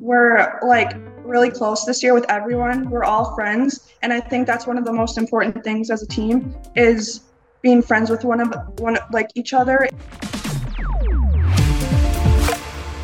We're like really close this year with everyone. We're all friends. And I think that's one of the most important things as a team is being friends with each other.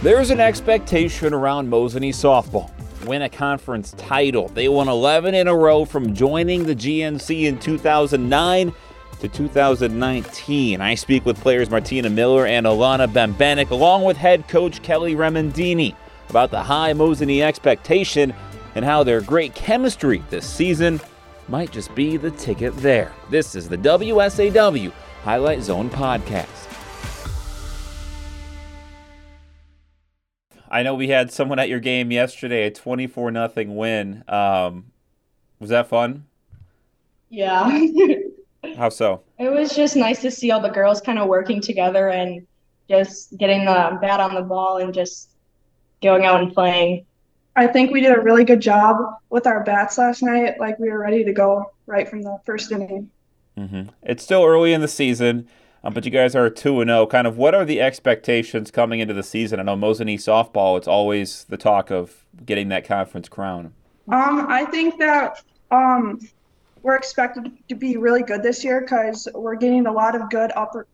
There's an expectation around Mosinee softball. Win a conference title. They won 11 in a row from joining the GNC in 2009 to 2019. I speak with players Martina Miller and Alanna Bembenek, along with head coach Kelly Remondini, about the high Mosinee expectation and how their great chemistry this season might just be the ticket there. This is the WSAW Highlight Zone Podcast. I know we had someone at your game yesterday, a 24-0 win. Was that fun? Yeah. How so? It was just nice to see all the girls kind of working together and just getting the bat on the ball and just going out and playing. I think we did a really good job with our bats last night. Like, we were ready to go right from the first inning. Mm-hmm. It's still early in the season. But you guys are 2-0. Kind of what are the expectations coming into the season? I know Mosinee softball, it's always the talk of getting that conference crown. I think that we're expected to be really good this year because we're getting a lot of good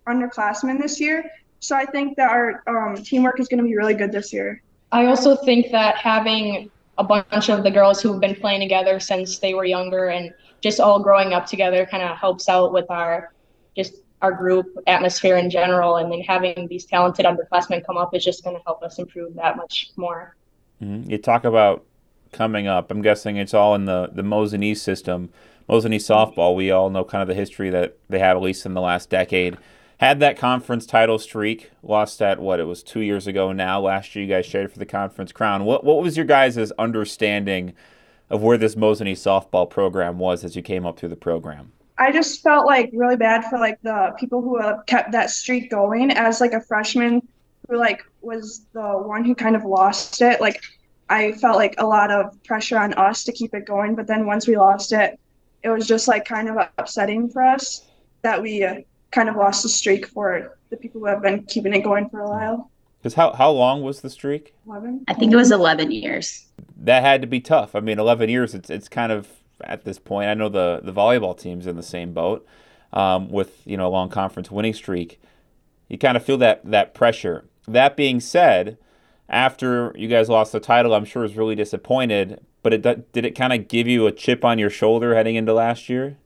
underclassmen this year. So I think that our teamwork is going to be really good this year. I also think that having a bunch of the girls who have been playing together since they were younger and just all growing up together kind of helps out with our group atmosphere in general, and then having these talented underclassmen come up is just going to help us improve that much more. Mm-hmm. You talk about coming up. I'm guessing it's all in the Mosinee system. Mosinee softball, we all know kind of the history that they have, at least in the last decade. Had that conference title streak, lost that, it was 2 years ago now. Last year you guys shared for the conference crown. What was your guys' understanding of where this Mosinee softball program was as you came up through the program? I just felt really bad for the people who kept that streak going as a freshman who was the one who kind of lost it. I felt a lot of pressure on us to keep it going, but then once we lost it, it was just kind of upsetting for us that we kind of lost the streak for the people who have been keeping it going for a while. Because how long was the streak? 11? I think it was 11 years. That had to be tough. I mean, 11 years, it's kind of, at this point, I know the volleyball team's in the same boat with a long conference winning streak. You kind of feel that pressure. That being said, after you guys lost the title, I'm sure was really disappointed. But did it kind of give you a chip on your shoulder heading into last year?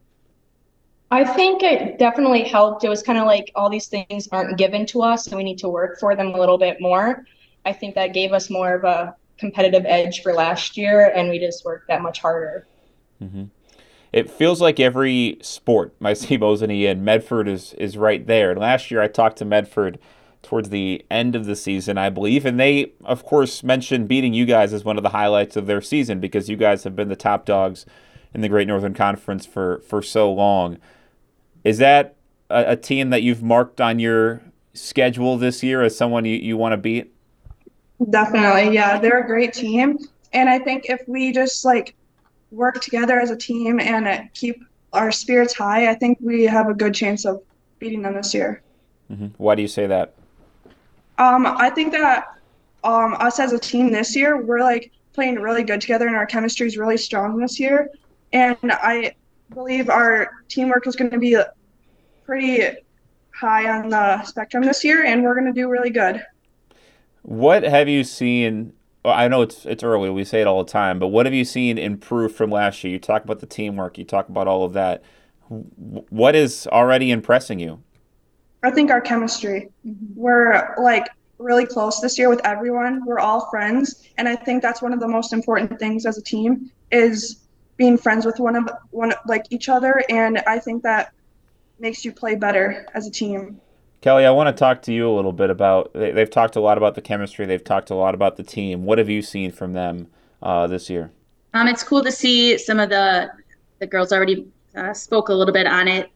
I think it definitely helped. It was kind of all these things aren't given to us, so we need to work for them a little bit more. I think that gave us more of a competitive edge for last year, and we just worked that much harder. Mm-hmm. It feels like every sport I see Mosinee in, Medford is right there. And last year I talked to Medford towards the end of the season, I believe, and they, of course, mentioned beating you guys as one of the highlights of their season because you guys have been the top dogs in the Great Northern Conference for so long. Is that a team that you've marked on your schedule this year as someone you want to beat? Definitely, yeah. They're a great team. And I think if we just, work together as a team and keep our spirits high, I think we have a good chance of beating them this year. Mm-hmm. Why do you say that? I think that us as a team this year, we're playing really good together and our chemistry is really strong this year. And I believe our teamwork is going to be pretty high on the spectrum this year, and we're going to do really good. What have you seen? I know it's early, we say it all the time, but what have you seen improve from last year? You talk about the teamwork, you talk about all of that. What is already impressing you? I think our chemistry. We're really close this year with everyone. We're all friends, and I think that's one of the most important things as a team is being friends with each other, and I think that makes you play better as a team. Kelly, I want to talk to you a little bit about, they've talked a lot about the chemistry, they've talked a lot about the team. What have you seen from them this year? It's cool to see some of the girls already spoke a little bit on it.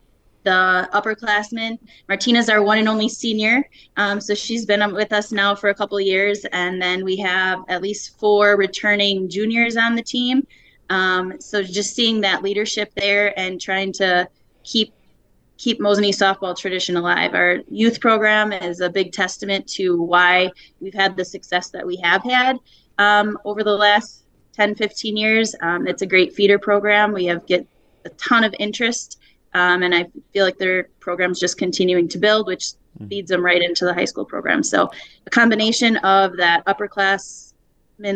The upperclassmen, Martina's our one and only senior, so she's been with us now for a couple of years, and then we have at least 4 returning juniors on the team. So just seeing that leadership there and trying to keep keep Mosinee softball tradition alive. Our youth program is a big testament to why we've had the success that we have had over the last 10, 15 years. It's a great feeder program. We get a ton of interest, and I feel like their program's just continuing to build, which feeds them right into the high school program. So a combination of that upperclassmen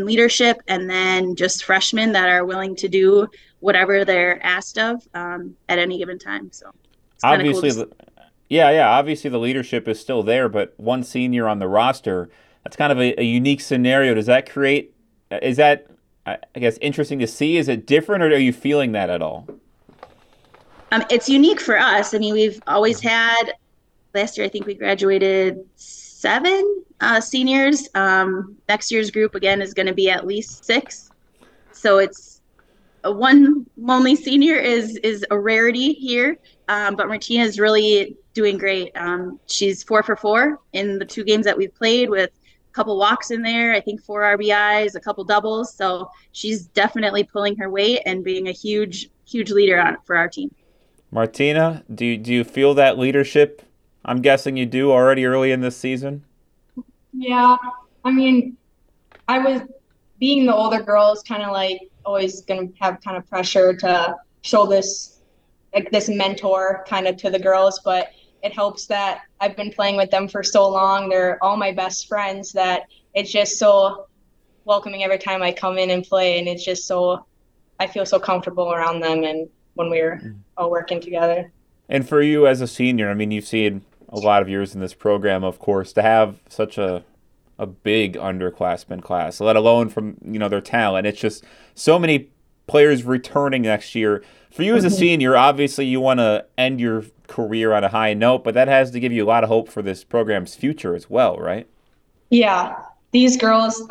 leadership and then just freshmen that are willing to do whatever they're asked of at any given time. So it's obviously, cool obviously the leadership is still there, but one senior on the roster, that's kind of a unique scenario. Does that create, is that, I guess, interesting to see? Is it different, or are you feeling that at all? It's unique for us. I mean, we've always had, last year I think we graduated 7 seniors. Next year's group, again, is going to be at least 6. So it's one lonely senior is a rarity here, but Martina is really doing great. She's 4 for 4 in the 2 games that we've played, with a couple walks in there, I think 4 RBIs, a couple doubles. So she's definitely pulling her weight and being a huge, huge leader for our team. Martina, do you feel that leadership? I'm guessing you do already early in this season. Yeah, I mean, I was being the older girl is kind of like always going to have kind of pressure to show this, like this mentor kind of to the girls, but it helps that I've been playing with them for so long. They're all my best friends that it's just so welcoming every time I come in and play, and it's just so, I feel so comfortable around them and when we're all working together. And for you as a senior, I mean, you've seen a lot of years in this program, of course, to have such a big underclassmen class, let alone from, you know, their talent. It's just so many players returning next year. For you as a senior, obviously you want to end your career on a high note, but that has to give you a lot of hope for this program's future as well, right? Yeah. These girls,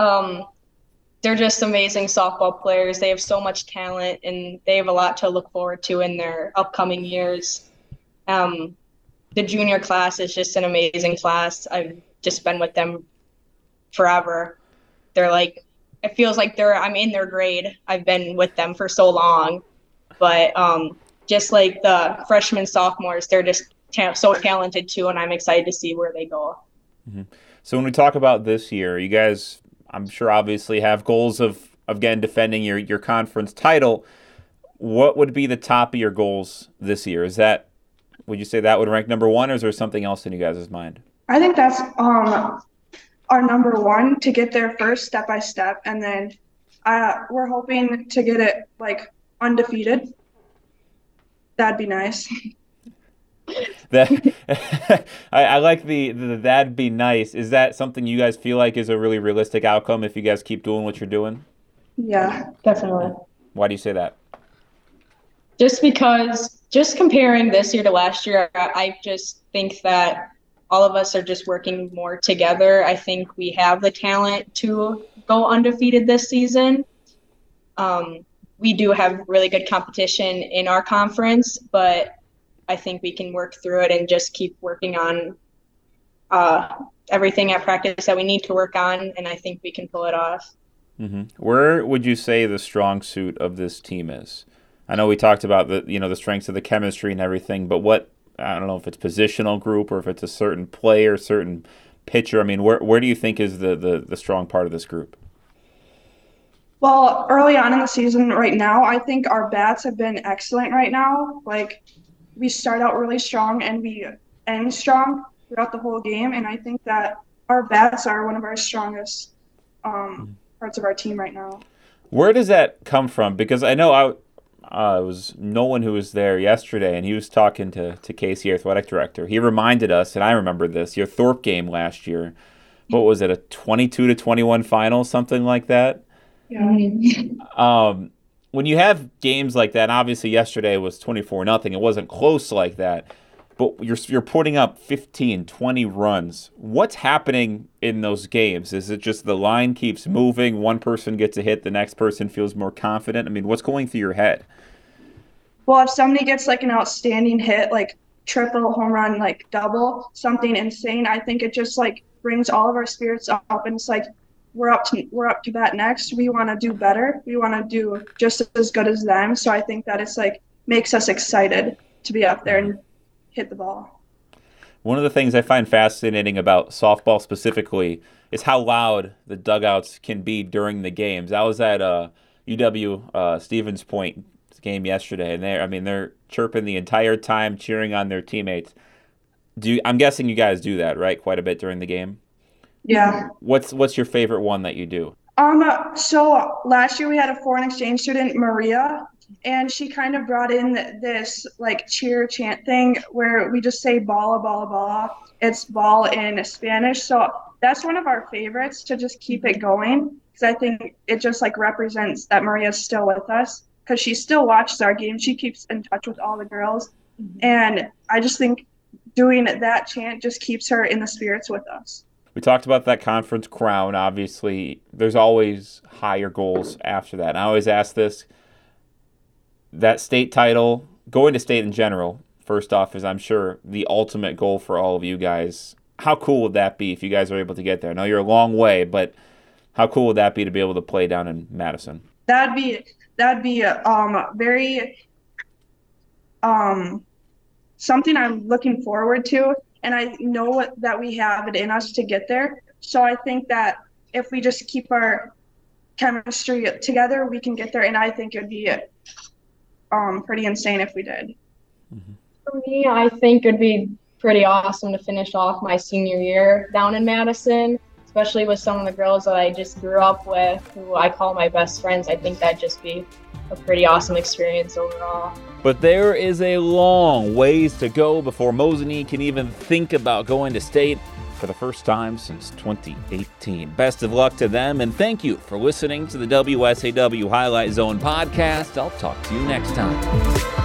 they're just amazing softball players. They have so much talent, and they have a lot to look forward to in their upcoming years. The junior class is just an amazing class. I've just been with them forever. They're like, it feels like I'm in their grade. I've been with them for so long, but just like the freshmen, sophomores, they're just so talented too, and I'm excited to see where they go. Mm-hmm. So when we talk about this year, you guys, I'm sure obviously have goals of again defending your conference title. What would be the top of your goals this year? Is that, would you say that would rank number one, or is there something else in you guys' mind? I think that's our number one, to get there first, step by step, and then we're hoping to get it like undefeated. That'd be nice. I like the that'd be nice. Is that something you guys feel like is a really realistic outcome if you guys keep doing what you're doing? Yeah, definitely. Why do you say that? Just because, just comparing this year to last year, I just think that all of us are just working more together. I think we have the talent to go undefeated this season. We do have really good competition in our conference, but I think we can work through it and just keep working on everything at practice that we need to work on, and I think we can pull it off. Mm-hmm. Where would you say the strong suit of this team is? I know we talked about the strengths of the chemistry and everything, but what, I don't know if it's positional group or if it's a certain player, certain pitcher. I mean, where do you think is the strong part of this group? Well, early on in the season right now, I think our bats have been excellent right now. Like, we start out really strong and we end strong throughout the whole game, and I think that our bats are one of our strongest parts of our team right now. Where does that come from? Because I know it was Nolan who was there yesterday, and he was talking to Casey, athletic director. He reminded us, and I remember this, your Thorpe game last year. What was it, a 22-21 final, something like that? Yeah. When you have games like that, and obviously yesterday was 24-0. It wasn't close like that, but you're putting up 15, 20 runs. What's happening in those games? Is it just the line keeps moving, one person gets a hit, the next person feels more confident? I mean, what's going through your head? Well, if somebody gets like an outstanding hit, like triple, home run, like double, something insane, I think it just like brings all of our spirits up, and it's like we're up to bat next. We want to do better. We want to do just as good as them. So I think that it's like makes us excited to be up there and hit the ball. One of the things I find fascinating about softball specifically is how loud the dugouts can be during the games. I was at UW Stevens Point game yesterday, and they're chirping the entire time, cheering on their teammates. I'm guessing you guys do that, right? Quite a bit during the game. Yeah. What's your favorite one that you do? So last year we had a foreign exchange student, Maria, and she kind of brought in this like cheer chant thing where we just say bala, bala, bala. It's ball in Spanish. So that's one of our favorites to just keep it going, because I think it just like represents that Maria's still with us, because she still watches our game. She keeps in touch with all the girls. Mm-hmm. And I just think doing that chant just keeps her in the spirits with us. We talked about that conference crown. Obviously, there's always higher goals after that. And I always ask this, that state title, going to state in general, first off, is I'm sure the ultimate goal for all of you guys. How cool would that be if you guys are able to get there? I know you're a long way, but how cool would that be to be able to play down in Madison? That'd be very something I'm looking forward to. And I know that we have it in us to get there. So I think that if we just keep our chemistry together, we can get there. And I think it would be pretty insane if we did. Mm-hmm. For me, I think it would be pretty awesome to finish off my senior year down in Madison, especially with some of the girls that I just grew up with, who I call my best friends. I think that'd just be a pretty awesome experience overall. But there is a long ways to go before Mosinee can even think about going to state for the first time since 2018. Best of luck to them, and thank you for listening to the WSAW Highlight Zone podcast. I'll talk to you next time.